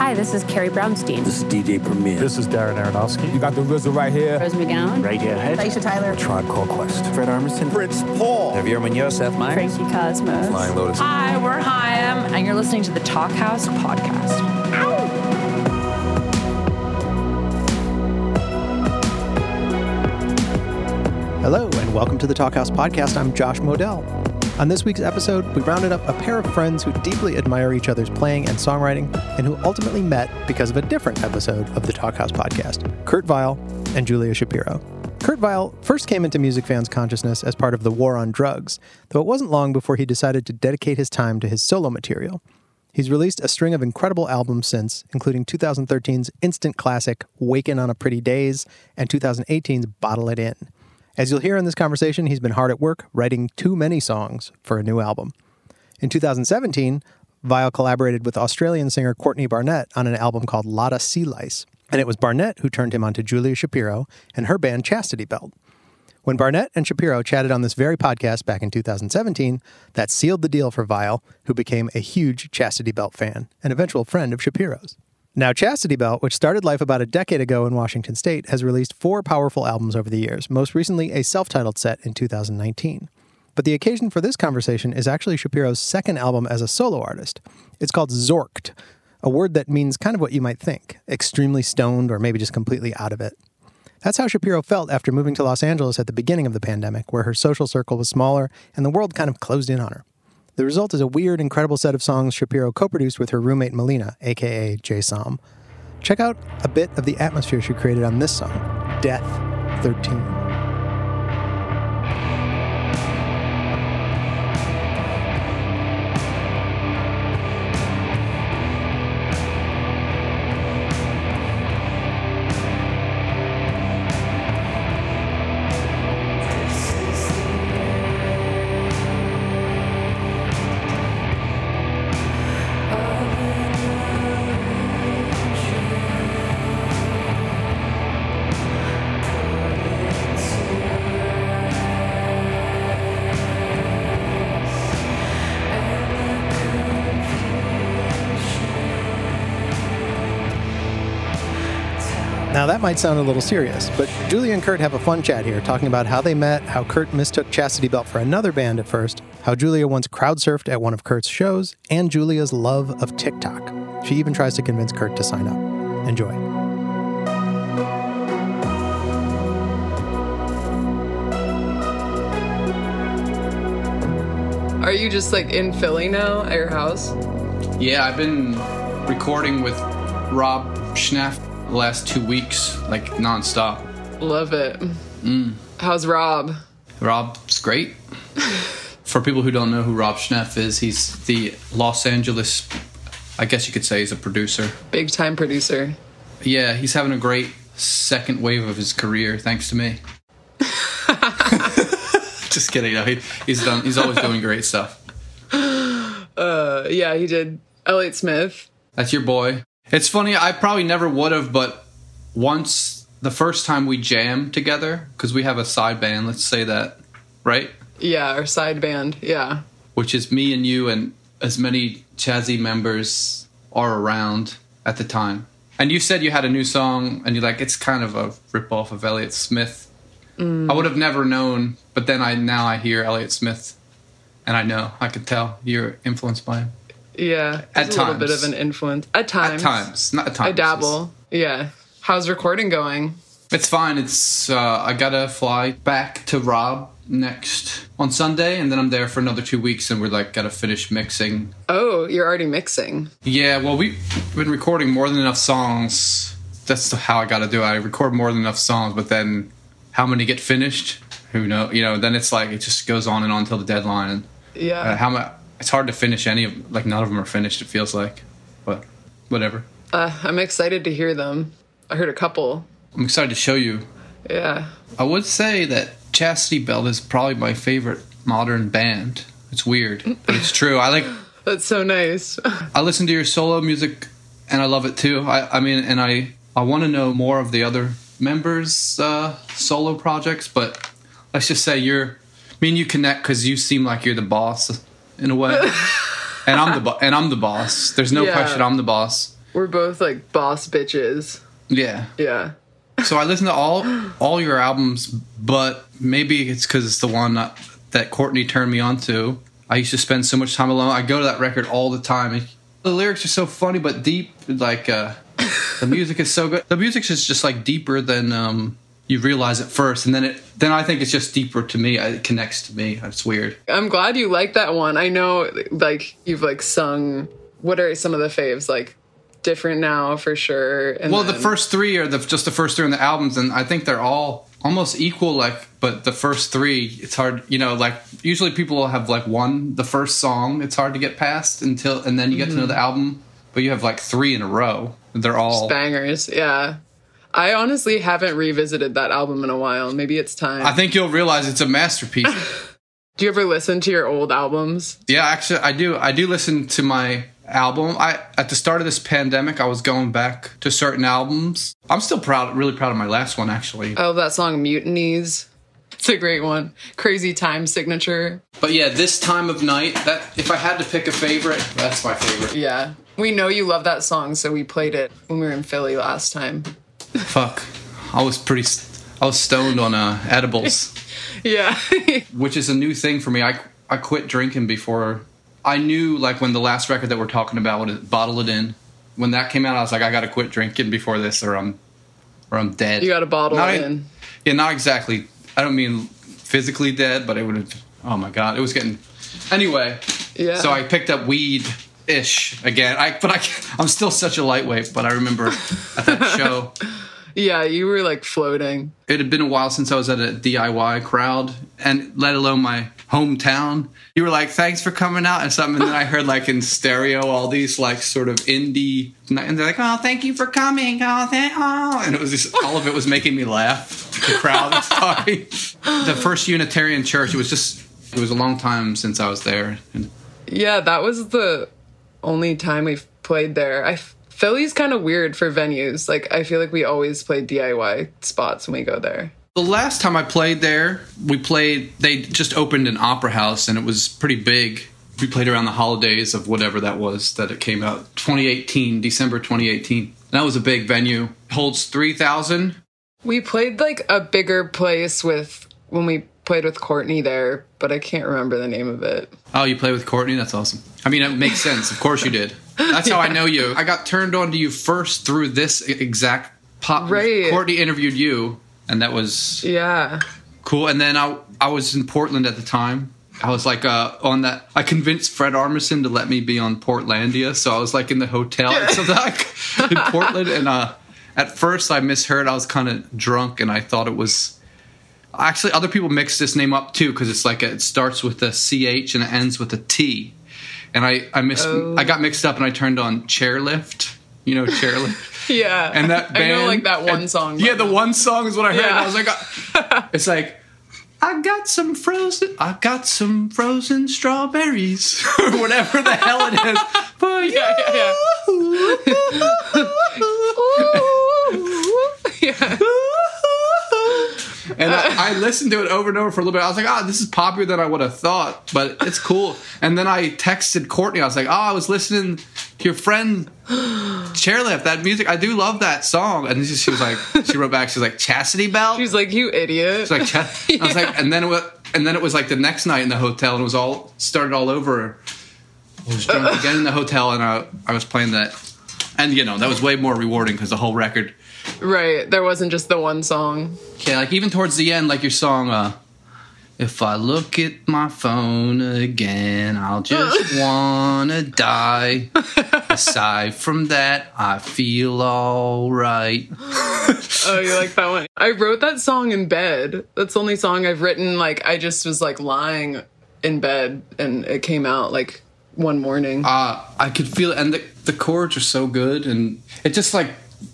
Hi, this is Carrie Brownstein. This is DJ Premier. This is Darren Aronofsky. You got the RZA right here. Rose McGowan. Right here. Aisha Tyler. A Tribe Called Quest. Fred Armisen. Fritz Paul. Javier Munoz. Seth Meyers. Frankie Cosmos. Flying Lotus. Hi, we're Chaim, and you're listening to the Talk House Podcast. Hello, and welcome to the Talk House Podcast. I'm Josh Modell. On this week's episode, we rounded up a pair of friends who deeply admire each other's playing and songwriting, and who ultimately met because of a different episode of the Talk House Podcast, Kurt Vile and Julia Shapiro. Kurt Vile first came into music fans' consciousness as part of the war on drugs, though it wasn't long before he decided to dedicate his time to his solo material. He's released a string of incredible albums since, including 2013's instant classic Wakin' on a Pretty Daze and 2018's Bottle It In. As you'll hear in this conversation, he's been hard at work writing too many songs for a new album. In 2017, Vile collaborated with Australian singer Courtney Barnett on an album called Lotta Sea Lice, and it was Barnett who turned him on to Julia Shapiro and her band Chastity Belt. When Barnett and Shapiro chatted on this very podcast back in 2017, that sealed the deal for Vile, who became a huge Chastity Belt fan, an eventual friend of Shapiro's. Now, Chastity Belt, which started life about a decade ago in Washington State, has released four powerful albums over the years, most recently a self-titled set in 2019. But the occasion for this conversation is actually Shapiro's second album as a solo artist. It's called Zorked, a word that means kind of what you might think, extremely stoned or maybe just completely out of it. That's how Shapiro felt after moving to Los Angeles at the beginning of the pandemic, where her social circle was smaller and the world kind of closed in on her. The result is a weird, incredible set of songs Shapiro co-produced with her roommate Melina, a.k.a. J-Som. Check out a bit of the atmosphere she created on this song, Death 13. Now that might sound a little serious, but Julia and Kurt have a fun chat here, talking about how they met, how Kurt mistook Chastity Belt for another band at first, how Julia once crowd-surfed at one of Kurt's shows, and Julia's love of TikTok. She even tries to convince Kurt to sign up. Enjoy. Are you just like in Philly now at your house? Yeah, I've been recording with Rob Schnapf the last 2 weeks, like nonstop. Love it. How's Rob? Rob's great. For people who don't know who Rob Schnapf is, he's the Los Angeles, I guess you could say he's a producer. Big time producer. Yeah, he's having a great second wave of his career, thanks to me. Just kidding. No, he's always doing great stuff. Yeah, he did Elliott Smith. That's your boy. It's funny, I probably never would have, but once, the first time we jammed together, because we have a side band, let's say that, right? Yeah, our side band, yeah. Which is me and you and as many Chazzy members are around at the time. And you said you had a new song, and you're like, it's kind of a ripoff of Elliott Smith. I would have never known, but then now I hear Elliott Smith, and I know, I can tell you're influenced by him. Yeah, at times. A little bit of an influence. At times. Not at times. I dabble. Yeah. How's recording going? It's fine. I gotta fly back to Rob next on Sunday, and then I'm there for another 2 weeks, and we're like gotta finish mixing. Oh, you're already mixing. Yeah, well, we've been recording more than enough songs. That's how I gotta do it. I record more than enough songs, but then how many get finished? Who knows? You know, then it's like it just goes on and on until the deadline. Yeah. How much? It's hard to finish any of, like, none of them are finished, it feels like, but whatever. I'm excited to hear them. I heard a couple. I'm excited to show you. Yeah. I would say that Chastity Belt is probably my favorite modern band. It's weird, but it's true. That's so nice. I listen to your solo music, and I love it, too. I mean, I want to know more of the other members' solo projects, but let's just say you connect because you seem like you're the boss, in a way, and I'm the boss. There's no question I'm the boss. We're both like boss bitches. Yeah. Yeah. So I listened to all your albums, but maybe it's because it's the one that Courtney turned me on to. I used to spend so much time alone. I go to that record all the time. The lyrics are so funny but deep. Like the music is so good. The music is just like deeper than you realize at first, and then I think it's just deeper to me. It connects to me. It's weird. I'm glad you like that one. I know, like you've like sung. What are some of the faves like? Different now for sure. And well, the first three are just the first three on the albums, and I think they're all almost equal. Like, but the first three, it's hard. You know, like usually people will have like the first song. It's hard to get past and then you get to know the album. But you have like three in a row. They're all just bangers. Yeah, I honestly haven't revisited that album in a while. Maybe it's time. I think you'll realize it's a masterpiece. Do you ever listen to your old albums? Yeah, actually, I do. I do listen to my album. At the start of this pandemic, I was going back to certain albums. I'm still really proud of my last one, actually. Oh, that song Mutinies. It's a great one. Crazy time signature. But yeah, This Time of Night, that if I had to pick a favorite, that's my favorite. Yeah. We know you love that song, so we played it when we were in Philly last time. Fuck. I was stoned on edibles. Yeah. Which is a new thing for me. I quit drinking before. I knew, like, when the last record that we're talking about, Bottle It In, when that came out, I was like, I gotta quit drinking before this or I'm dead. You gotta bottle it in. Yeah, not exactly. I don't mean physically dead, but it would have... Oh, my God. It was getting... Anyway. Yeah. So I picked up weed-ish again. I'm still such a lightweight, but I remember at that show... Yeah, you were, like, floating. It had been a while since I was at a DIY crowd, and let alone my hometown. You were like, thanks for coming out and something. And then I heard, like, in stereo, all these, like, sort of indie... And they're like, oh, thank you for coming. Oh, and it was just... All of it was making me laugh. The crowd was talking. The first Unitarian church, it was a long time since I was there. Yeah, that was the only time we've played there. Philly's kind of weird for venues. Like, I feel like we always play DIY spots when we go there. The last time I played there, they just opened an opera house, and it was pretty big. We played around the holidays of whatever that was that it came out, December 2018. And that was a big venue. It holds 3,000. We played, like, a bigger place when we played with Courtney there, but I can't remember the name of it. Oh, you played with Courtney? That's awesome. I mean, it makes sense. Of course you did. That's how I know you. I got turned on to you first through this exact pop. Right. Courtney interviewed you, and that was cool. And then I was in Portland at the time. I was like on that. I convinced Fred Armisen to let me be on Portlandia, so I was like in the hotel in Portland. And at first I misheard. I was kind of drunk, and I thought it was. Actually, other people mix this name up too, because it's like it starts with a CH and it ends with a T. And I got mixed up, and I turned on Chairlift. You know Chairlift? Yeah. And that band, I know, like that one song. Yeah, the one song is what I heard. Yeah. And I was like, it's like, I got some frozen strawberries, or whatever the hell it is. For yeah. And I listened to it over and over for a little bit. I was like, this is poppier than I would have thought, but it's cool. And then I texted Courtney. I was like, I was listening to your friend Chairlift, that music. I do love that song. And she was like, she wrote back. She's like, Chastity Belt? She's like, you idiot. She's like, I was like, and then it was like the next night in the hotel, and it was all started all over. I was drunk again in the hotel, and I was playing that. And, you know, that was way more rewarding because the whole record. Right, there wasn't just the one song. Yeah, like even towards the end, like your song, if I look at my phone again, I'll just wanna die. Aside from that, I feel all right. Oh, you like that one? I wrote that song in bed. That's the only song I've written. Like, I just was like lying in bed, and it came out like one morning. I could feel it, and the chords are so good, and it just like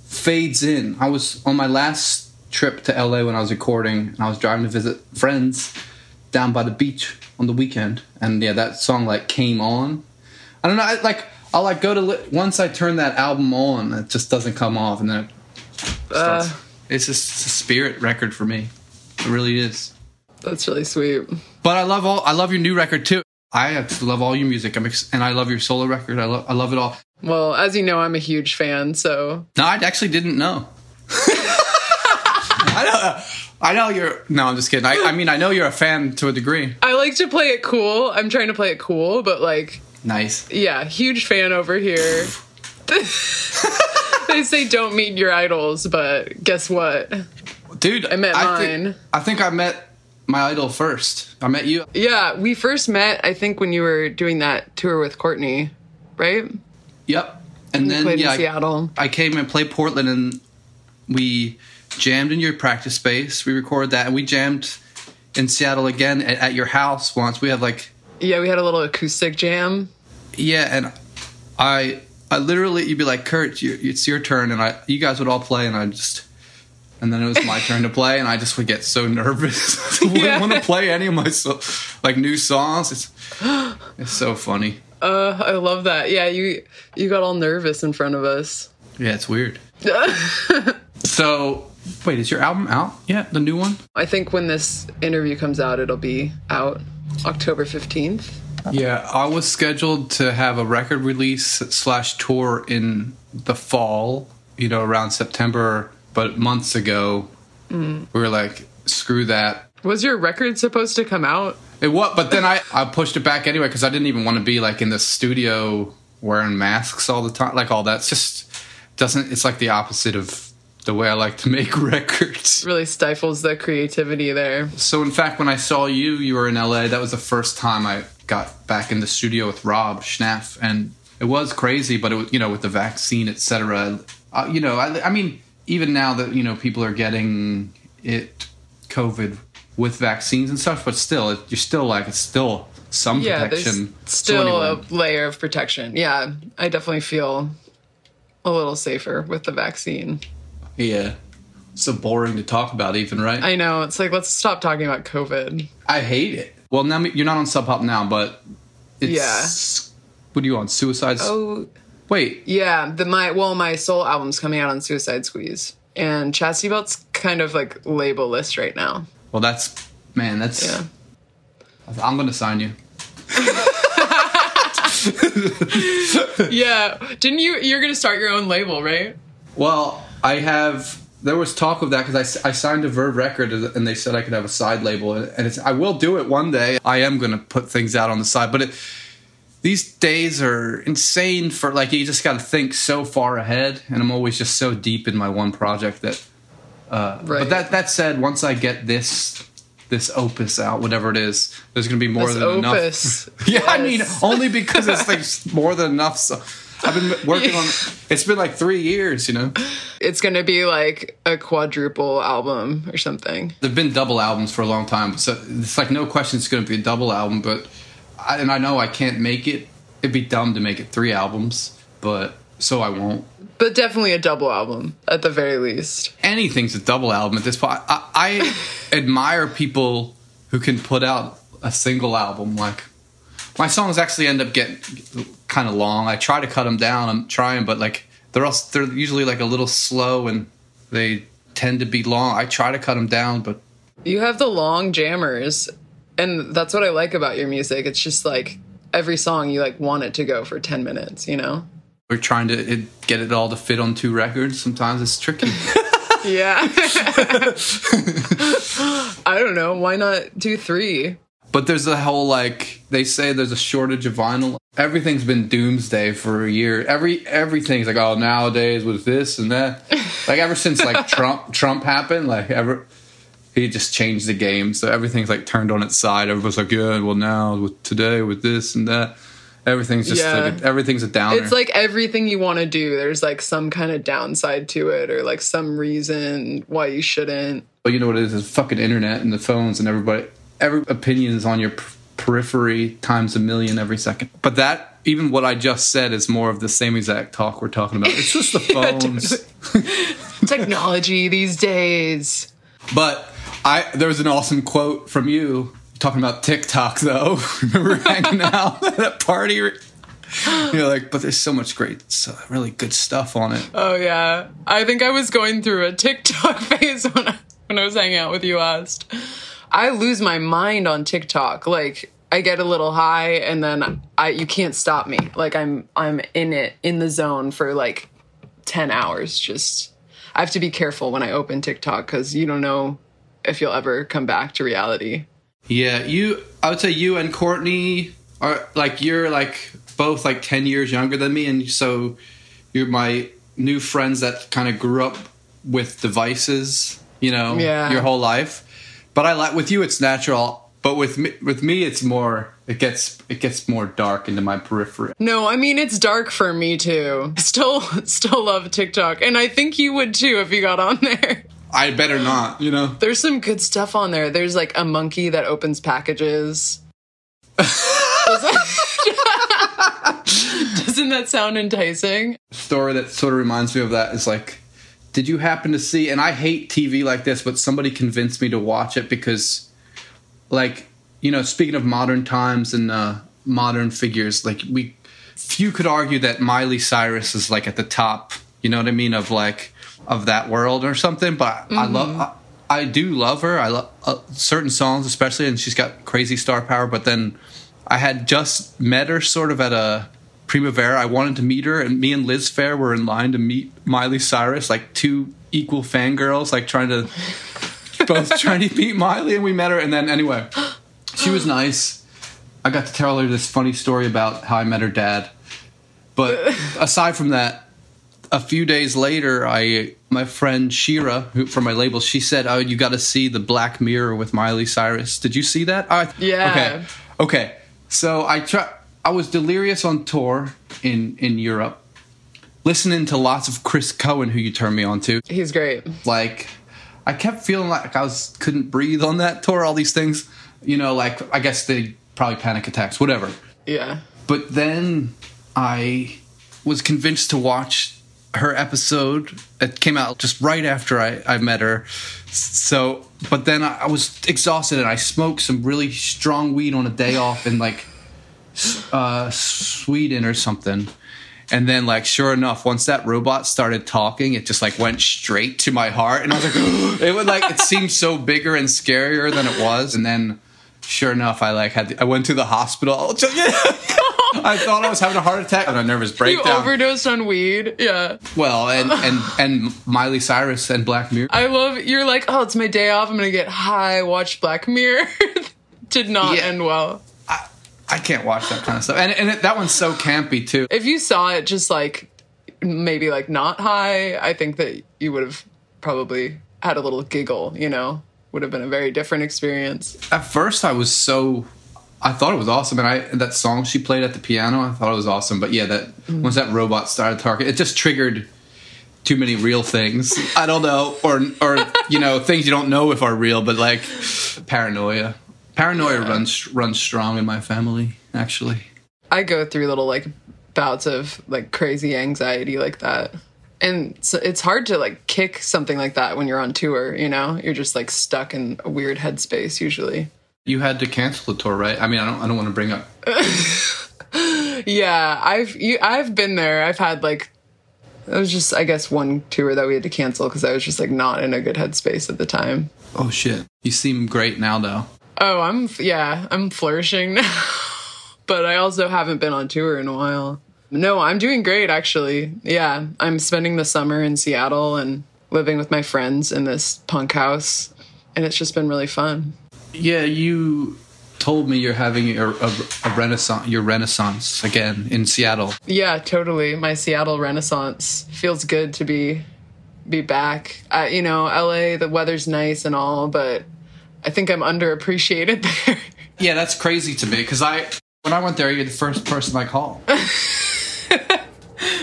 fades in. I was on my last trip to LA when I was recording, and I was driving to visit friends down by the beach on the weekend, and yeah, that song like came on. I don't know. Once I turn that album on, it just doesn't come off, and then it's just a spirit record for me. It really is. That's really sweet. But I love your new record too. I love all your music, and I love your solo record. I love it all. Well, as you know, I'm a huge fan, so... No, I actually didn't know. I know you're... No, I'm just kidding. I mean, I know you're a fan to a degree. I like to play it cool. I'm trying to play it cool, but like... Nice. Yeah, huge fan over here. They say don't meet your idols, but guess what? Dude, I met mine. I think I met my idol first. I met you. Yeah, we first met, I think, when you were doing that tour with Courtney, right? Yep. And then, yeah, in Seattle. I came and played Portland, and we jammed in your practice space. We recorded that, and we jammed in Seattle again at your house once. We had like... Yeah, we had a little acoustic jam. Yeah, and I literally... You'd be like, Kurt, it's your turn, and you guys would all play, and I just... And then it was my turn to play, and I just would get so nervous. I wouldn't want to play any of my new songs. It's so funny. I love that. Yeah, you got all nervous in front of us. Yeah, it's weird. So, wait, is your album out yet? The new one? I think when this interview comes out, it'll be out October 15th. Yeah, I was scheduled to have a record release / tour in the fall, you know, around September. But months ago, we were like, screw that. Was your record supposed to come out? It was, but then I pushed it back anyway because I didn't even want to be like in the studio wearing masks all the time, like all that. It's just doesn't. It's like the opposite of the way I like to make records. Really stifles the creativity there. So in fact, when I saw you were in L.A. That was the first time I got back in the studio with Rob Schnapf, and it was crazy. But it was, you know, with the vaccine, etc. You know, I mean, even now that you know people are getting it, COVID. With vaccines and stuff, but still, you're still like, it's still some protection. Still so anyway. A layer of protection. Yeah, I definitely feel a little safer with the vaccine. Yeah. It's so boring to talk about even, right? I know. It's like, let's stop talking about COVID. I hate it. Well, now you're not on Sub Pop now, but it's... Yeah. What are you on? Suicide... Oh. Wait. Yeah. My soul album's coming out on Suicide Squeeze. And Chastity Belt's kind of like label-less right now. Well, that's... Yeah. I'm going to sign you. Yeah. Didn't you're going to start your own label, right? Well, there was talk of that because I signed a Verve record and they said I could have a side label. And I will do it one day. I am going to put things out on the side. But these days are insane for like, you just got to think so far ahead. And I'm always just so deep in my one project that... Right. But that said, once I get this opus out, whatever it is, there's going to be more than opus. Enough. Yeah, yes. I mean, only because it's like more than enough. So I've been working on it's been like 3 years, you know. It's going to be like a quadruple album or something. There've been double albums for a long time, so it's like no question it's going to be a double album. But I know I can't make it. It'd be dumb to make it 3 albums, but so I won't. But definitely a double album, at the very least. Anything's a double album at this point. I admire people who can put out a single album. Like, my songs actually end up getting kind of long. I try to cut them down. I'm trying, but like they're usually like a little slow, and they tend to be long. I try to cut them down, but... You have the long jammers, and that's what I like about your music. It's just like every song you like want it to go for 10 minutes, you know? We're trying to get it all to fit on 2 records. Sometimes it's tricky. Yeah. I don't know. Why not do 3? But there's a whole, like, they say there's a shortage of vinyl. Everything's been doomsday for a year. Everything's like, oh, nowadays with this and that. Like, ever since, like, Trump happened, like, he just changed the game. So everything's, like, turned on its side. Everybody's like, yeah, well, now, with today, with this and that. Everything's just like everything's a downer. It's like everything you want to do, there's like some kind of downside to it or like some reason why you shouldn't. But you know what it is? It's fucking internet and the phones and everybody. Every opinion is on your periphery times a million every second. But that, even what I just said, is more of the same exact talk we're talking about. It's just the phones. Technology these days. But there was an awesome quote from you. Talking about TikTok, though. Remember hanging out at a party? You're like, but there's so much great, really good stuff on it. Oh, yeah. I think I was going through a TikTok phase when I was hanging out with you last. I lose my mind on TikTok. Like, I get a little high, and then you can't stop me. Like I'm in the zone for like 10 hours. Just, I have to be careful when I open TikTok because you don't know if you'll ever come back to reality. Yeah. I would say you and Courtney are like, you're like both like 10 years younger than me. And so you're my new friends that kind of grew up with devices, you know, your whole life. But I like with you, it's natural. But with me, it's more, it gets more dark into my periphery. No, I mean, it's dark for me too. Still love TikTok. And I think you would too if you got on there. I better not, you know. There's some good stuff on there. There's like a monkey that opens packages. Doesn't that sound enticing? A story that sort of reminds me of that is like, did you happen to see, and I hate TV like this, but somebody convinced me to watch it because... Like, you know, speaking of modern times and modern figures, like few could argue that Miley Cyrus is like at the top, you know what I mean, of like of that world or something. But mm-hmm. I do love her. I love certain songs, especially, and she's got crazy star power. But then I had just met her sort of at a Primavera. I wanted to meet her, and me and Liz Phair were in line to meet Miley Cyrus, like two equal fangirls, like trying to... both trying to beat Miley, and we met her, and then anyway, she was nice. I got to tell her this funny story about how I met her dad. But aside from that, a few days later, my friend Shira, who from my label, she said, "Oh, you got to see the Black Mirror with Miley Cyrus. Did you see that?" Yeah. Okay. So I was delirious on tour in Europe, listening to lots of Chris Cohen, who you turned me on to. He's great. Like. I kept feeling like couldn't breathe on that tour, all these things, you know, like I guess they probably panic attacks, whatever. Yeah. But then I was convinced to watch her episode. It came out just right after I met her. So, but then I was exhausted and I smoked some really strong weed on a day off in like Sweden or something. And then, like, sure enough, once that robot started talking, it just, like, went straight to my heart. And I was like, it seemed so bigger and scarier than it was. And then, sure enough, I went to the hospital. I thought I was having a heart attack and a nervous breakdown. You overdosed on weed? Yeah. Well, and Miley Cyrus and Black Mirror. I love, you're like, oh, it's my day off. I'm going to get high, watch Black Mirror. Did not end well. I can't watch that kind of stuff. And that one's so campy, too. If you saw it just, like, maybe, like, not high, I think that you would have probably had a little giggle, you know? Would have been a very different experience. At first, I thought it was awesome. And that song she played at the piano, I thought it was awesome. But, yeah, once that robot started talking, it just triggered too many real things. I don't know. Or you know, things you don't know if are real, but, like, paranoia. Paranoia runs strong in my family, actually. I go through little, like, bouts of, like, crazy anxiety like that. And so it's hard to, like, kick something like that when you're on tour, you know? You're just, like, stuck in a weird headspace, usually. You had to cancel the tour, right? I mean, I don't want to bring up... Yeah, I've been there. I've had, like... It was just, I guess, one tour that we had to cancel because I was just, like, not in a good headspace at the time. Oh, shit. You seem great now, though. Oh, I'm flourishing now, but I also haven't been on tour in a while. No, I'm doing great, actually. Yeah, I'm spending the summer in Seattle and living with my friends in this punk house, and it's just been really fun. Yeah, you told me you're having a renaissance, your renaissance again in Seattle. Yeah, totally. My Seattle renaissance. Feels good to be back. You know, LA, the weather's nice and all, but... I think I'm underappreciated there. Yeah, that's crazy to me, because when I went there, you're the first person I called.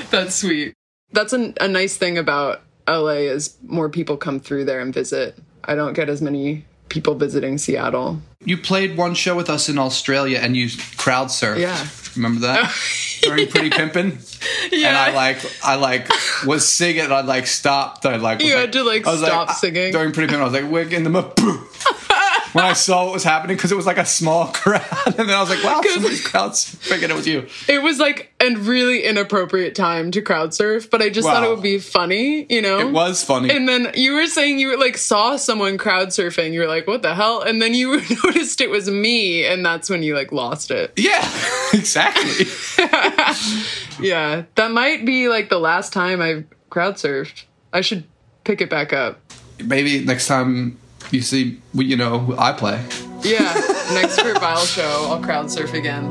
That's sweet. That's a nice thing about LA is more people come through there and visit. I don't get as many people visiting Seattle. You played one show with us in Australia, and you crowd surfed. Yeah. Remember that? During Pretty Pimpin'? Yeah. And I was singing, and I, like, stopped. I, like, you had to, like, stop singing? During Pretty Pimpin', I was like, wick in the... when I saw what was happening, because it was like a small crowd, and then I was like, wow, somebody's crowd surfing, and it was you. It was like a really inappropriate time to crowd surf, but I just thought it would be funny, you know? It was funny. And then you were saying you like saw someone crowd surfing, you were like, what the hell? And then you noticed it was me, and that's when you like lost it. Yeah, exactly. Yeah, that might be like the last time I crowd surfed. I should pick it back up. Maybe next time you see, you know, I play. Yeah, next Kurt Vile show, I'll crowd surf again.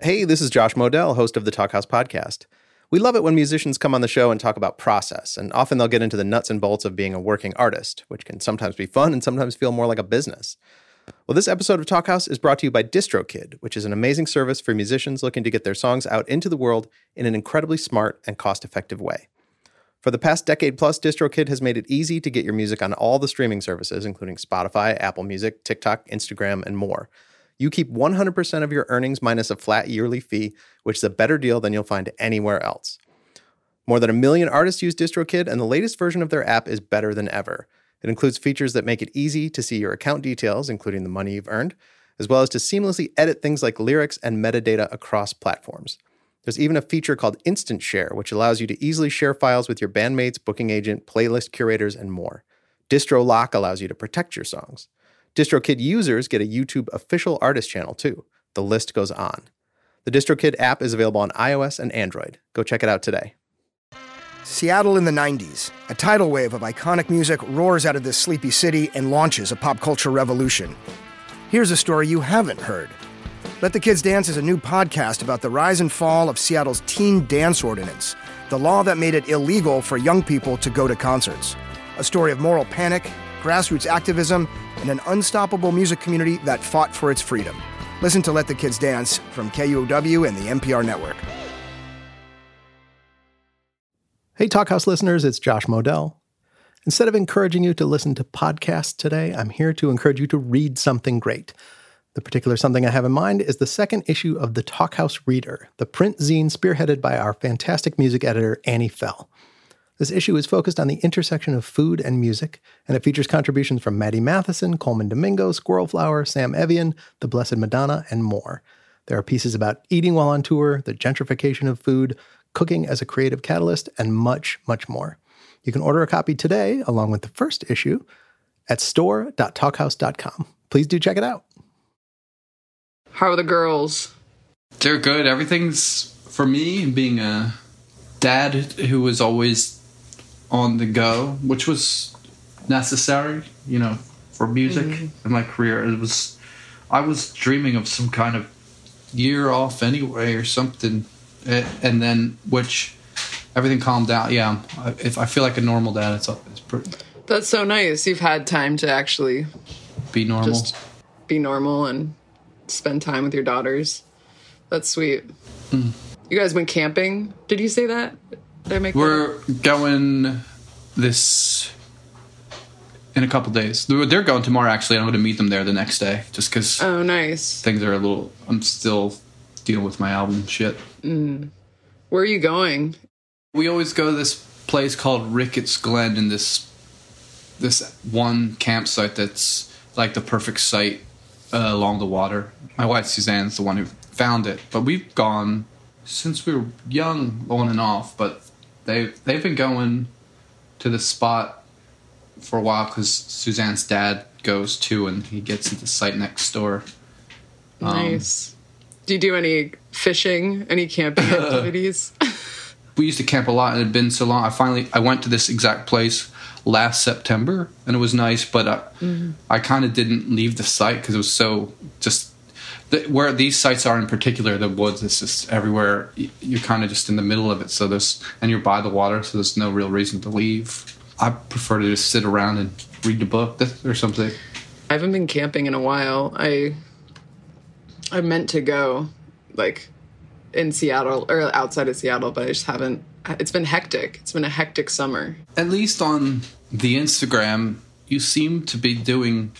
Hey, this is Josh Modell, host of the Talk House Podcast. We love it when musicians come on the show and talk about process, and often they'll get into the nuts and bolts of being a working artist, which can sometimes be fun and sometimes feel more like a business. Well, this episode of Talk House is brought to you by DistroKid, which is an amazing service for musicians looking to get their songs out into the world in an incredibly smart and cost-effective way. For the past decade plus, DistroKid has made it easy to get your music on all the streaming services, including Spotify, Apple Music, TikTok, Instagram, and more. You keep 100% of your earnings minus a flat yearly fee, which is a better deal than you'll find anywhere else. More than 1 million artists use DistroKid, and the latest version of their app is better than ever. It includes features that make it easy to see your account details, including the money you've earned, as well as to seamlessly edit things like lyrics and metadata across platforms. There's even a feature called Instant Share, which allows you to easily share files with your bandmates, booking agent, playlist curators, and more. Distro Lock allows you to protect your songs. DistroKid users get a YouTube official artist channel, too. The list goes on. The DistroKid app is available on iOS and Android. Go check it out today. Seattle in the 90s. A tidal wave of iconic music roars out of this sleepy city and launches a pop culture revolution. Here's a story you haven't heard. Let the Kids Dance is a new podcast about the rise and fall of Seattle's teen dance ordinance, the law that made it illegal for young people to go to concerts. A story of moral panic, grassroots activism, and an unstoppable music community that fought for its freedom. Listen to Let the Kids Dance from KUOW and the NPR Network. Hey, Talk House listeners, it's Josh Modell. Instead of encouraging you to listen to podcasts today, I'm here to encourage you to read something great. The particular something I have in mind is the second issue of the Talk House Reader, the print zine spearheaded by our fantastic music editor, Annie Fell. This issue is focused on the intersection of food and music, and it features contributions from Maddie Matheson, Coleman Domingo, Squirrel Flower, Sam Evian, The Blessed Madonna, and more. There are pieces about eating while on tour, the gentrification of food, cooking as a creative catalyst, and much, much more. You can order a copy today, along with the first issue, at store.talkhouse.com. Please do check it out. How are the girls? They're good. Everything's, for me, being a dad who was always on the go, which was necessary, you know, for music in my career. I was dreaming of some kind of year off anyway or something, and then which everything calmed down. Yeah, if I feel like a normal dad, it's pretty. That's so nice. You've had time to actually be normal, just be normal and spend time with your daughters. That's sweet. Mm. You guys went camping. Did you say that? We're going this in a couple days. They're going tomorrow, actually. And I'm going to meet them there the next day just because things are a little... I'm still dealing with my album shit. Mm. Where are you going? We always go to this place called Ricketts Glen in this one campsite that's like the perfect site along the water. My wife, Suzanne's the one who found it. But we've gone since we were young, on and off, but... They've been going to the spot for a while because Suzanne's dad goes too, and he gets into the site next door. Nice. Do you do any fishing, any camping activities? We used to camp a lot, and it had been so long. I went to this exact place last September, and it was nice, but I kind of didn't leave the site because it was so just... Where these sites are in particular, the woods, it's just everywhere. You're kind of just in the middle of it, and you're by the water, so there's no real reason to leave. I prefer to just sit around and read a book or something. I haven't been camping in a while. I meant to go, like, in Seattle, or outside of Seattle, but I just haven't. It's been hectic. It's been a hectic summer. At least on the Instagram, you seem to be doing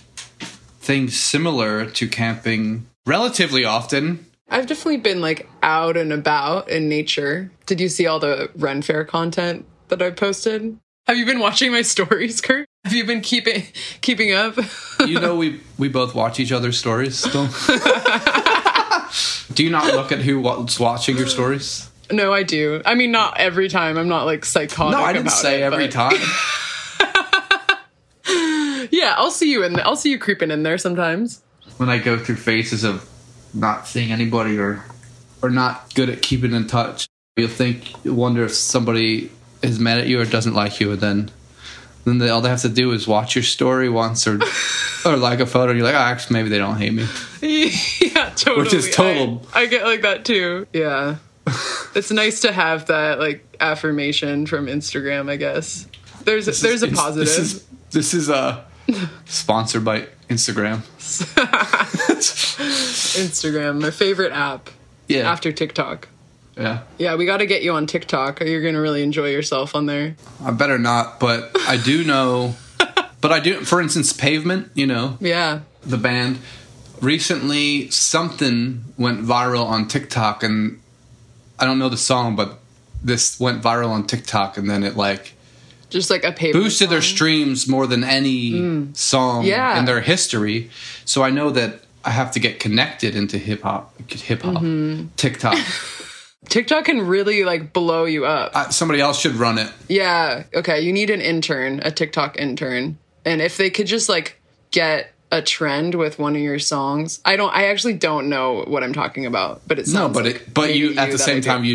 things similar to camping relatively often. I've definitely been like out and about in nature. Did you see all the Ren Fair content that I posted? Have you been watching my stories, Kurt? Have you been keeping up? You know we both watch each other's stories still. Do you not look at who's watching your stories? No, I do. I mean, not every time. I'm not like psychotic. No, I didn't say every time. Yeah, I'll see you creeping in there sometimes. When I go through phases of not seeing anybody or not good at keeping in touch, you'll wonder if somebody is mad at you or doesn't like you, and then all they have to do is watch your story once or like a photo, and you're like, oh, actually, maybe they don't hate me. Yeah, totally. Which is total. I get like that too. Yeah. It's nice to have that like affirmation from Instagram, I guess. There's a positive. This is sponsored by Instagram. Instagram, my favorite app. Yeah. After TikTok. Yeah. Yeah, we got to get you on TikTok, or you're going to really enjoy yourself on there. I better not, but I do know. But I do, for instance, Pavement, you know. Yeah. The band. Recently, something went viral on TikTok, and I don't know the song, but this went viral on TikTok, and then it like... just like a Pavement boosted song. Their streams more than any song in their history. So I know that I have to get connected into hip hop, TikTok. TikTok can really like blow you up. Somebody else should run it. Yeah. Okay. You need an intern, a TikTok intern. And if they could just like get a trend with one of your songs. I actually don't know what I'm talking about, but it sounds you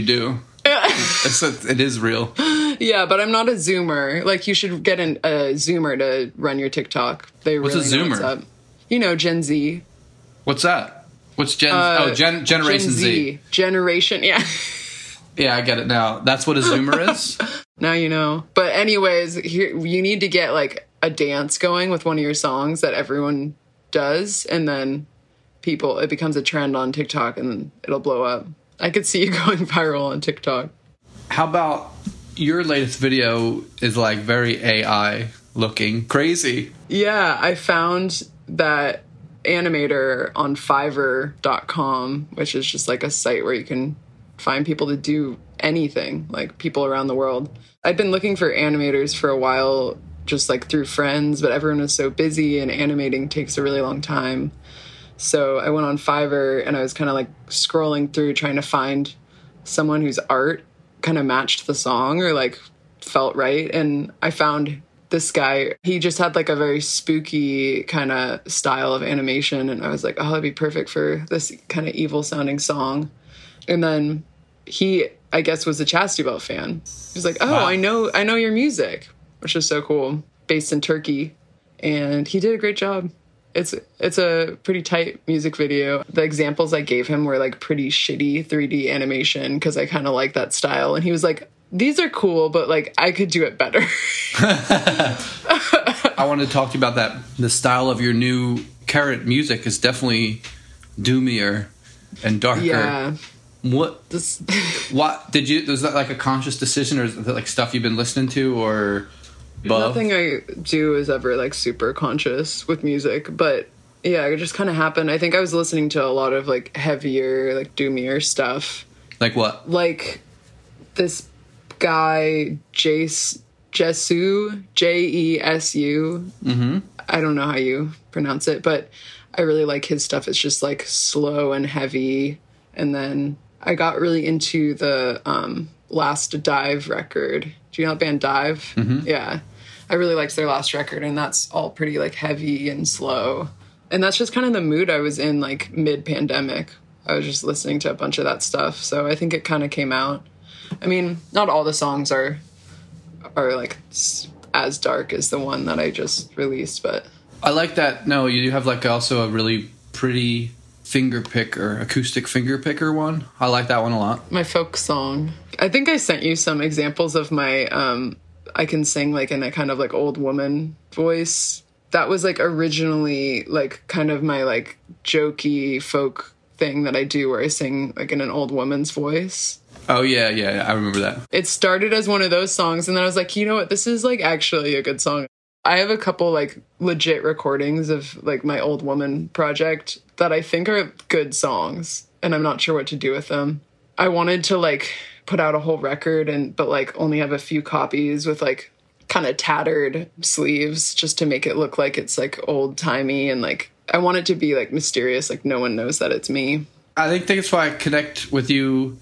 do. It is real. Yeah, but I'm not a Zoomer. Like, you should get a Zoomer to run your TikTok. What's a Zoomer? What's up. You know, Gen Z. What's that? What's Gen? Generation Gen Z. Generation, yeah. Yeah, I get it now. That's what a Zoomer is? Now you know. But anyways, you need to get, like, a dance going with one of your songs that everyone does, and then it becomes a trend on TikTok, and it'll blow up. I could see you going viral on TikTok. How about... your latest video is like very AI looking crazy. Yeah, I found that animator on Fiverr.com, which is just like a site where you can find people to do anything, like people around the world. I've been looking for animators for a while, just like through friends, but everyone was so busy and animating takes a really long time. So I went on Fiverr and I was kind of like scrolling through trying to find someone whose art kind of matched the song or like felt right, and I found this guy. He just had like a very spooky kind of style of animation, and I was like, oh, that'd be perfect for this kind of evil sounding song. And then he, I guess, was a Chastity Belt fan. He's like, oh wow. I know your music, which is so cool. Based in Turkey, and he did a great job. It's a pretty tight music video. The examples I gave him were like pretty shitty 3D animation because I kind of like that style. And he was like, these are cool, but like I could do it better. I want to talk to you about that. The style of your new current music is definitely doomier and darker. Yeah. Was that like a conscious decision, or is that like stuff you've been listening to, or... above? Nothing I do is ever like super conscious with music, but yeah, it just kind of happened. I think I was listening to a lot of like heavier, like doomier stuff. Like what? Like this guy, Jesu, Jesu. Mm-hmm. I don't know how you pronounce it, but I really like his stuff. It's just like slow and heavy. And then I got really into the last Dive record. Do you know that band Dive? Mm-hmm. Yeah. I really liked their last record, and that's all pretty like heavy and slow. And that's just kind of the mood I was in like mid-pandemic. I was just listening to a bunch of that stuff. So I think it kind of came out. I mean, not all the songs are like as dark as the one that I just released, but I like that. No, you have like also a really pretty acoustic finger picker one. I like that one a lot. My folk song. I think I sent you some examples of my I can sing like in a kind of like old woman voice. That was like originally like kind of my like jokey folk thing that I do, where I sing like in an old woman's voice. Oh yeah, I remember that. It started as one of those songs, and then I was like, you know what, this is like actually a good song. I have a couple like legit recordings of like my Old Woman project that I think are good songs and I'm not sure what to do with them. I wanted to like put out a whole record but like only have a few copies with like kind of tattered sleeves just to make it look like it's like old timey, and like I want it to be like mysterious, like no one knows that it's me. I think that's why I connect with you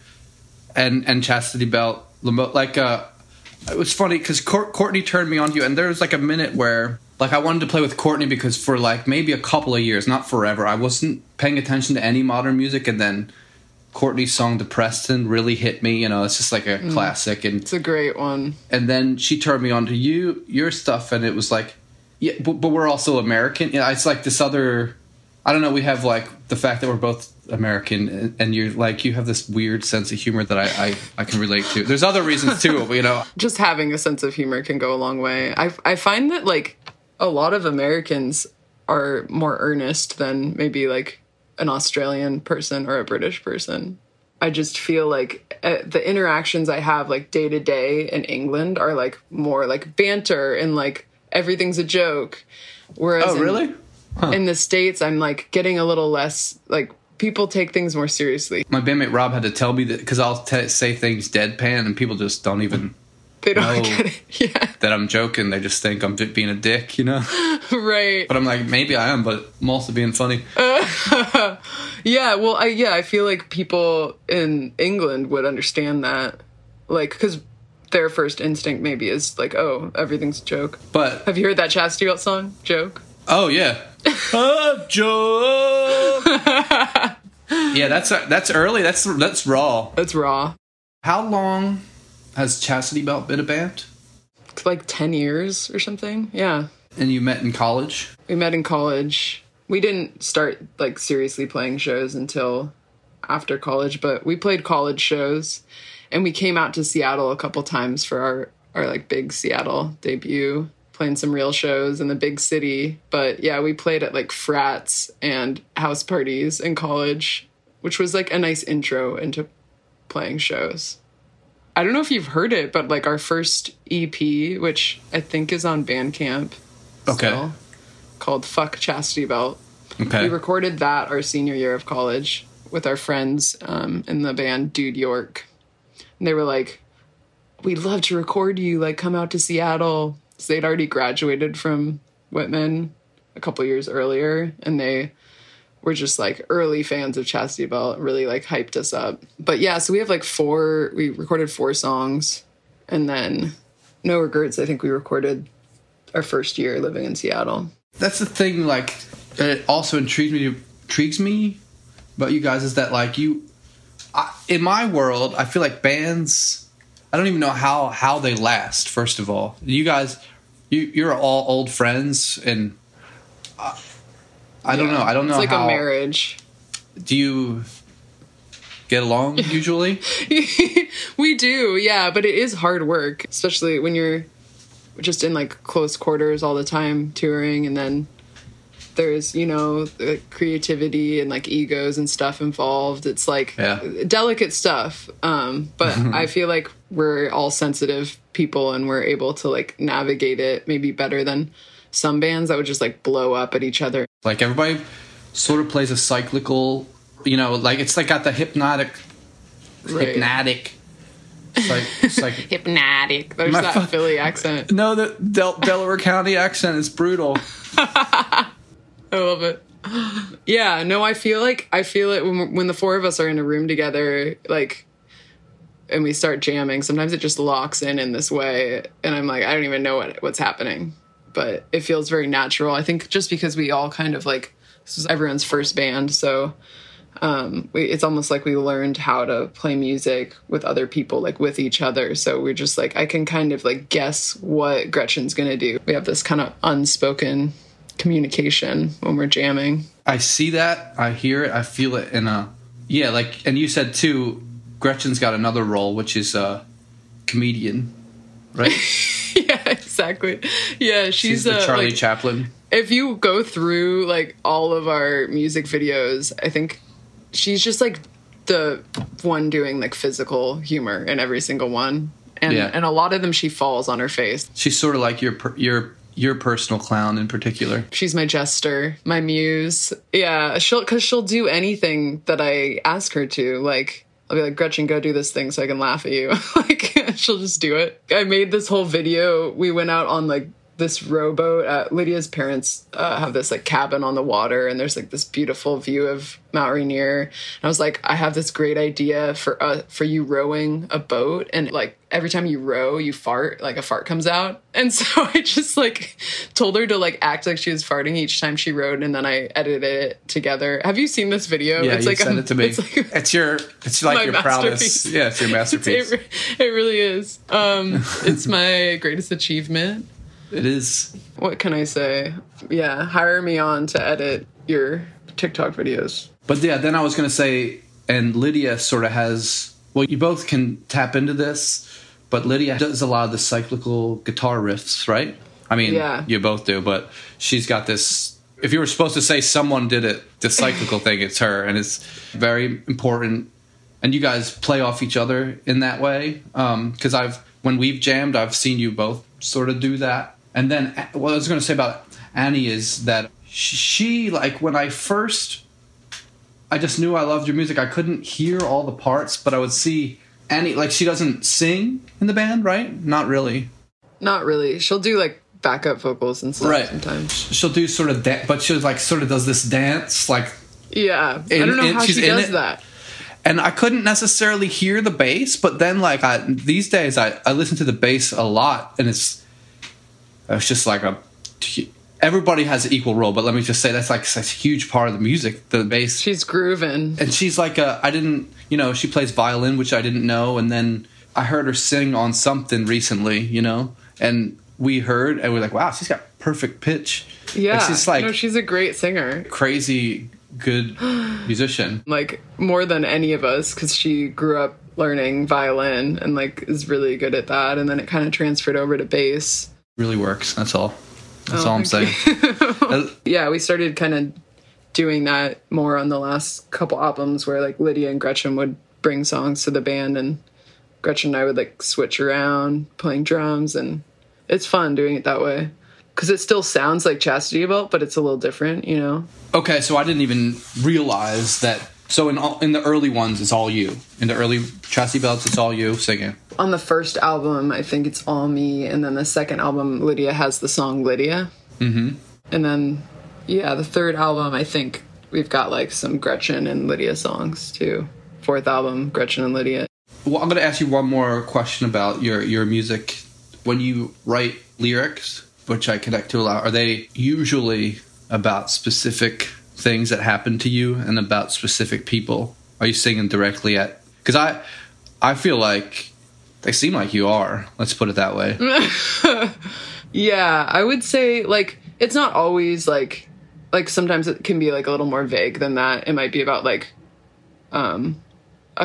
and Chastity Belt. Like it was funny because Courtney turned me on to you, and there was like a minute where like I wanted to play with Courtney because for like maybe a couple of years, not forever, I wasn't paying attention to any modern music, and then Courtney's song "The Preston" really hit me. You know, it's just like a classic, and it's a great one. And then she turned me on to your stuff, and it was like, yeah, but we're also American. Yeah, it's like this other. I don't know. We have like the fact that we're both American, and you're like you have this weird sense of humor that I can relate to. There's other reasons too, you know. Just having a sense of humor can go a long way. I find that like a lot of Americans are more earnest than maybe like an Australian person or a British person. I just feel like the interactions I have like day to day in England are like more like banter and like everything's a joke. Whereas in the States, I'm like getting a little less like people take things more seriously. My bandmate Rob had to tell me that because I'll say things deadpan and people just don't even know get it. Yeah. That I'm joking. They just think I'm being a dick, you know? Right. But I'm like, maybe I am, but I'm also being funny. Yeah, well, I feel like people in England would understand that, like, because their first instinct maybe is like, oh, everything's a joke. But have you heard that Chastity Belt song, Joke? Oh yeah, joke. Yeah, that's early. That's raw. That's raw. How long has Chastity Belt been a band? It's like 10 years or something. Yeah. And you met in college? We met in college. We didn't start, like, seriously playing shows until after college, but we played college shows, and we came out to Seattle a couple times for our like, big Seattle debut, playing some real shows in the big city. But, yeah, we played at, like, frats and house parties in college, which was, like, a nice intro into playing shows. I don't know if you've heard it, but, like, our first EP, which I think is on Bandcamp. Okay. Still, called Fuck Chastity Belt. Okay. We recorded that our senior year of college with our friends in the band Dude York. And they were like, we'd love to record you, like, come out to Seattle. So they'd already graduated from Whitman a couple years earlier, and they were just, like, early fans of Chastity Belt, really, like, hyped us up. But, yeah, so we have, like, we recorded 4 songs, and then No Regrets, I think we recorded our first year living in Seattle. That's the thing, like, it also intrigues me about you guys is that, like, in my world, I feel like bands, I don't even know how they last, first of all. You guys, you're all old friends, and I don't know. I don't know how. It's like a marriage. Do you get along usually? We do, yeah, but it is hard work, especially when you're just in, like, close quarters all the time touring, and then there's, you know, like, creativity and, like, egos and stuff involved. It's like delicate stuff, but I feel like we're all sensitive people, and we're able to, like, navigate it maybe better than some bands that would just, like, blow up at each other. Like, everybody sort of plays a cyclical, you know, like, it's like got the hypnotic It's like hypnotic. There's that Philly accent. No, the Delaware County accent is brutal. I love it. Yeah, no, I feel it when the four of us are in a room together, like, and we start jamming. Sometimes it just locks in this way, and I'm like, I don't even know what's happening, but it feels very natural. I think just because we all kind of, like, this was everyone's first band, so. It's almost like we learned how to play music with other people, like, with each other. So we're just like, I can kind of, like, guess what Gretchen's going to do. We have this kind of unspoken communication when we're jamming. I see that. I hear it. I feel it in a, yeah, like, and you said too, Gretchen's got another role, which is a comedian, right? Yeah, exactly. Yeah, she's the Charlie, like, Chaplin. If you go through, like, all of our music videos, I think she's just, like, the one doing, like, physical humor in every single one. And a lot of them, she falls on her face. She's sort of like your your personal clown in particular? She's my jester, my muse. Yeah, because she'll do anything that I ask her to. Like, I'll be like, Gretchen, go do this thing so I can laugh at you. Like, she'll just do it. I made this whole video. We went out on, like, this rowboat. Lydia's parents have this, like, cabin on the water, and there's, like, this beautiful view of Mount Rainier. And I was like, I have this great idea for you rowing a boat, and, like, every time you row, you fart, like a fart comes out. And so I just, like, told her to, like, act like she was farting each time she rowed, and then I edited it together. Have you seen this video? Yeah, it's like, sent it to me. It's like your proudest. Yeah, it's your masterpiece. It really is. It's my greatest achievement. It is. What can I say? Yeah, hire me on to edit your TikTok videos. But yeah, then I was going to say, and Lydia sort of has, well, you both can tap into this, but Lydia does a lot of the cyclical guitar riffs, right? I mean, yeah. You both do, but she's got this, if you were supposed to say someone did it, the cyclical thing, it's her, and it's very important. And you guys play off each other in that way. Because when we've jammed, I've seen you both sort of do that. And then what I was going to say about Annie is that she, like, when I just knew I loved your music. I couldn't hear all the parts, but I would see Annie, like, she doesn't sing in the band, right? Not really. She'll do, like, backup vocals and stuff sometimes. She'll do sort of that, but she, like, sort of does this dance, like... Yeah, I don't know how she does that. And I couldn't necessarily hear the bass, but then, like, these days I listen to the bass a lot, and it's just like a... Everybody has an equal role, but let me just say that's, like, such a huge part of the music, the bass. She's grooving. And she's like she plays violin, which I didn't know, and then I heard her sing on something recently, you know? And we heard, and we're like, wow, she's got perfect pitch. Yeah. Like, she's like... No, she's a great singer. Crazy... good musician, like, more than any of us, because she grew up learning violin and, like, is really good at that, and then it kind of transferred over to bass. Really works. That's all I'm saying. Yeah, we started kind of doing that more on the last couple albums, where, like, Lydia and Gretchen would bring songs to the band, and Gretchen and I would, like, switch around playing drums, and it's fun doing it that way. Because it still sounds like Chastity Belt, but it's a little different, you know? Okay, so I didn't even realize that. So in the early ones, it's all you. In the early Chastity Belts, it's all you singing. On the first album, I think it's all me. And then the second album, Lydia has the song Lydia. Mm-hmm. And then, yeah, the third album, I think we've got, like, some Gretchen and Lydia songs, too. Fourth album, Gretchen and Lydia. Well, I'm going to ask you one more question about your music. When you write lyrics... which I connect to a lot, are they usually about specific things that happen to you and about specific people? Are you singing directly at... Because I feel like they seem like you are. Let's put it that way. Yeah, I would say, like, it's not always, like, sometimes it can be, like, a little more vague than that. It might be about, like, a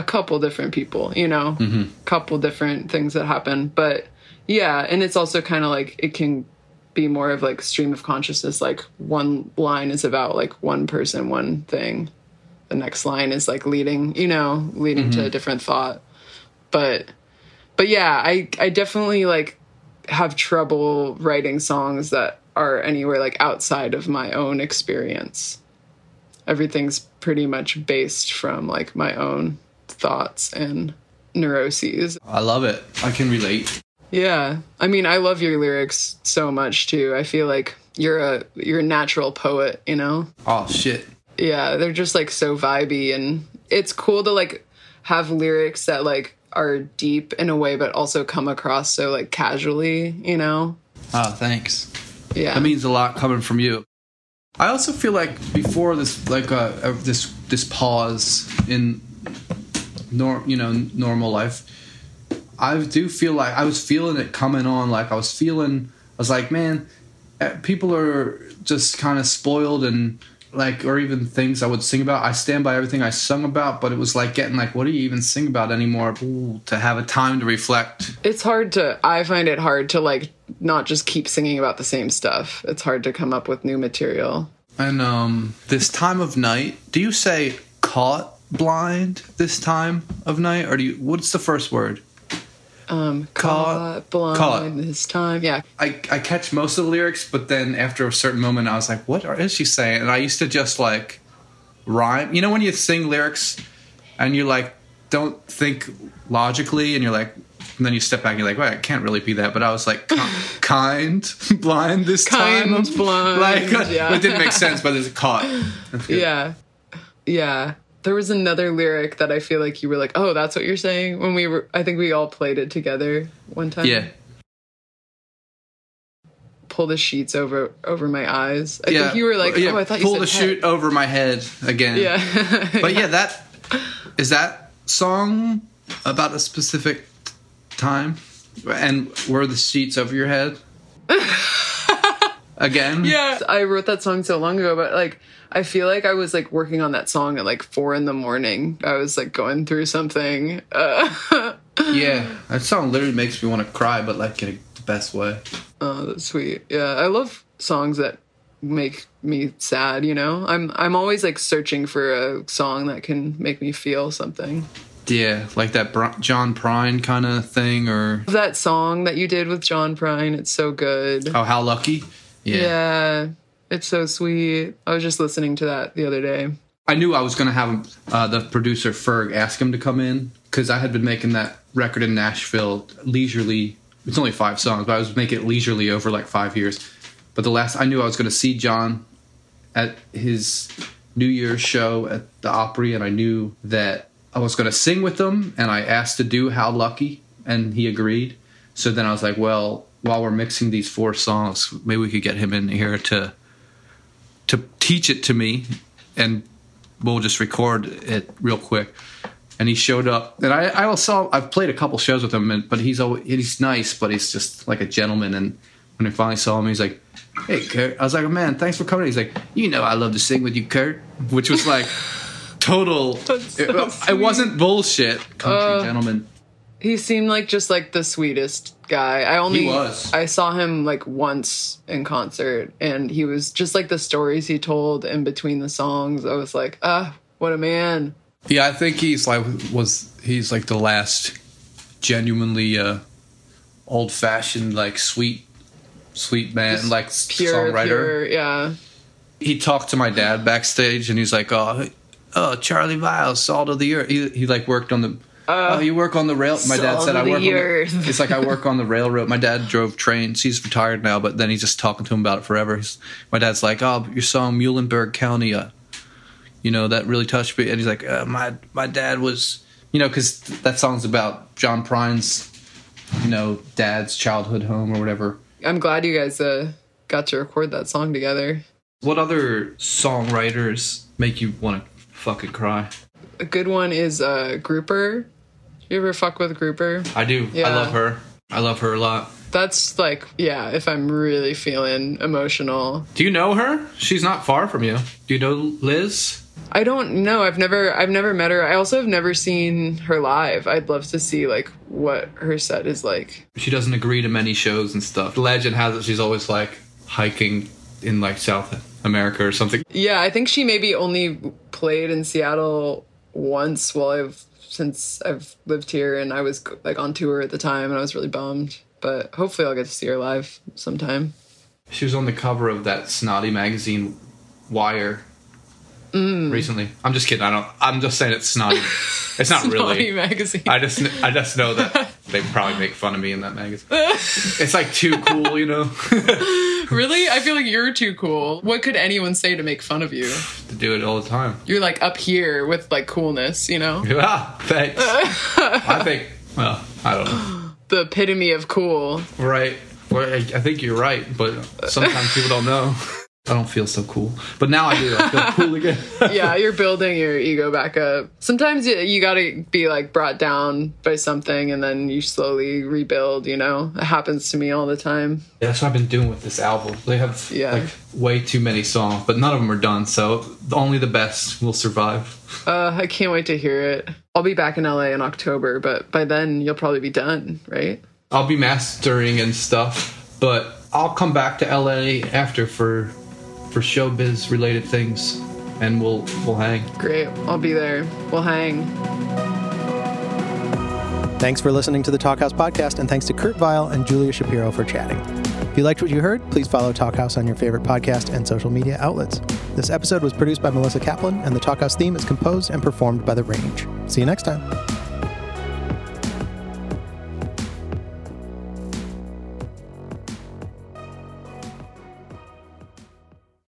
couple different people, you know? Mm-hmm. Couple different things that happen. But, yeah, and it's also kind of, like, it can... be more of, like, stream of consciousness, like, one line is about, like, one person, one thing, the next line is, like, leading mm-hmm. to a different thought, but yeah, I definitely, like, have trouble writing songs that are anywhere, like, outside of my own experience. Everything's pretty much based from, like, my own thoughts and neuroses. I love it. I can relate. Yeah. I mean, I love your lyrics so much, too. I feel like you're a natural poet, you know? Oh, shit. Yeah, they're just, like, so vibey, and it's cool to, like, have lyrics that, like, are deep in a way, but also come across so, like, casually, you know? Oh, thanks. Yeah. That means a lot coming from you. I also feel like before this, like, this pause in, normal life, I do feel like I was feeling it coming on. Like, I was like, man, people are just kind of spoiled, and, like, or even things I would sing about. I stand by everything I sung about, but it was like getting, like, what do you even sing about anymore? Ooh, to have a time to reflect. I find it hard to, like, not just keep singing about the same stuff. It's hard to come up with new material. And this time of night, do you say caught blind this time of night? Or what's the first word? Call it blind this time. Yeah. I catch most of the lyrics, but then after a certain moment, I was like, what is she saying? And I used to just like rhyme. You know, when you sing lyrics and you like don't think logically and you're like, and then you step back and you're like, well, it can't really be that. But I was like, kind blind this time. Like, yeah. It didn't make sense, but it's caught. Yeah. Yeah. There was another lyric that I feel like you were like, oh, that's what you're saying? When we were, I think we all played it together one time. Yeah. Pull the sheets over my eyes. I think you were like, oh, I thought you said Pull the sheet over my head again. Yeah. But yeah, that song about a specific time? And were the sheets over your head? Again? Yeah. I wrote that song so long ago, but like, I feel like I was, like, working on that song at, like, 4 a.m. I was, like, going through something. Yeah. That song literally makes me want to cry, but, like, in the best way. Oh, that's sweet. Yeah. I love songs that make me sad, you know? I'm always, like, searching for a song that can make me feel something. Yeah. Like that John Prine kind of thing, or... That song that you did with John Prine, it's so good. Oh, How Lucky? Yeah. Yeah. It's so sweet. I was just listening to that the other day. I knew I was going to have the producer, Ferg, ask him to come in because I had been making that record in Nashville leisurely. It's only 5 songs, but I was making it leisurely over like 5 years. But the last, I knew I was going to see John at his New Year's show at the Opry, and I knew that I was going to sing with him, and I asked to do How Lucky, and he agreed. So then I was like, well, while we're mixing these 4 songs, maybe we could get him in here to teach it to me, and we'll just record it real quick. And he showed up, and I've played a couple shows with him, but he's nice, but he's just like a gentleman. And when I finally saw him, he's like, "Hey, Kurt." I was like, "Man, thanks for coming." He's like, "You know, I love to sing with you, Kurt," which was like total. It wasn't bullshit, country gentleman. He seemed like just like the sweetest guy. I saw him like once in concert, and he was just like the stories he told in between the songs. I was like, what a man. Yeah, I think he's like the last genuinely old fashioned, like sweet man, just like songwriter. Pure, yeah. He talked to my dad backstage, and he's like, oh, Charlie Vile, Salt of the Earth. He like worked on the. You work on the rail. My dad said, it's like I work on the railroad. My dad drove trains. He's retired now, but then he's just talking to him about it forever. My dad's like, oh, your song Muhlenberg County, you know, that really touched me. And he's like, my dad was, you know, because that song's about John Prine's, you know, dad's childhood home or whatever. I'm glad you guys got to record that song together. What other songwriters make you want to fucking cry? A good one is Grouper. You ever fuck with Grouper? I do. Yeah. I love her a lot. That's like, yeah, if I'm really feeling emotional. Do you know her? She's not far from you. Do you know Liz? I don't know. I've never met her. I also have never seen her live. I'd love to see like what her set is like. She doesn't agree to many shows and stuff. Legend has it she's always like hiking in like South America or something. Yeah, I think she maybe only played in Seattle once since I've lived here, and I was like on tour at the time, and I was really bummed, but hopefully I'll get to see her live sometime. She was on the cover of that snotty magazine Wire recently. I'm just kidding. I'm just saying it's snotty. It's not really magazine. I just know that they probably make fun of me in that magazine. It's like too cool, you know. Really? I feel like you're too cool. What could anyone say to make fun of you? To do it all the time. You're like up here with like coolness, you know? Ah, thanks. I think, well, I don't know. The epitome of cool. Right. Well, I think you're right, but sometimes people don't know. I don't feel so cool. But now I do. I feel cool again. Yeah, you're building your ego back up. Sometimes you got to be like brought down by something, and then you slowly rebuild, you know? It happens to me all the time. Yeah, that's what I've been doing with this album. They have like way too many songs, but none of them are done, so only the best will survive. I can't wait to hear it. I'll be back in LA in October, but by then you'll probably be done, right? I'll be mastering and stuff, but I'll come back to LA after for showbiz related things, and we'll hang. Great. I'll be there. We'll hang. Thanks for listening to the Talk House Podcast, and thanks to Kurt Vile and Julia Shapiro for chatting. If you liked what you heard, please follow Talk House on your favorite podcast and social media outlets. This episode was produced by Melissa Kaplan, and the Talk House theme is composed and performed by The Range. See you next time.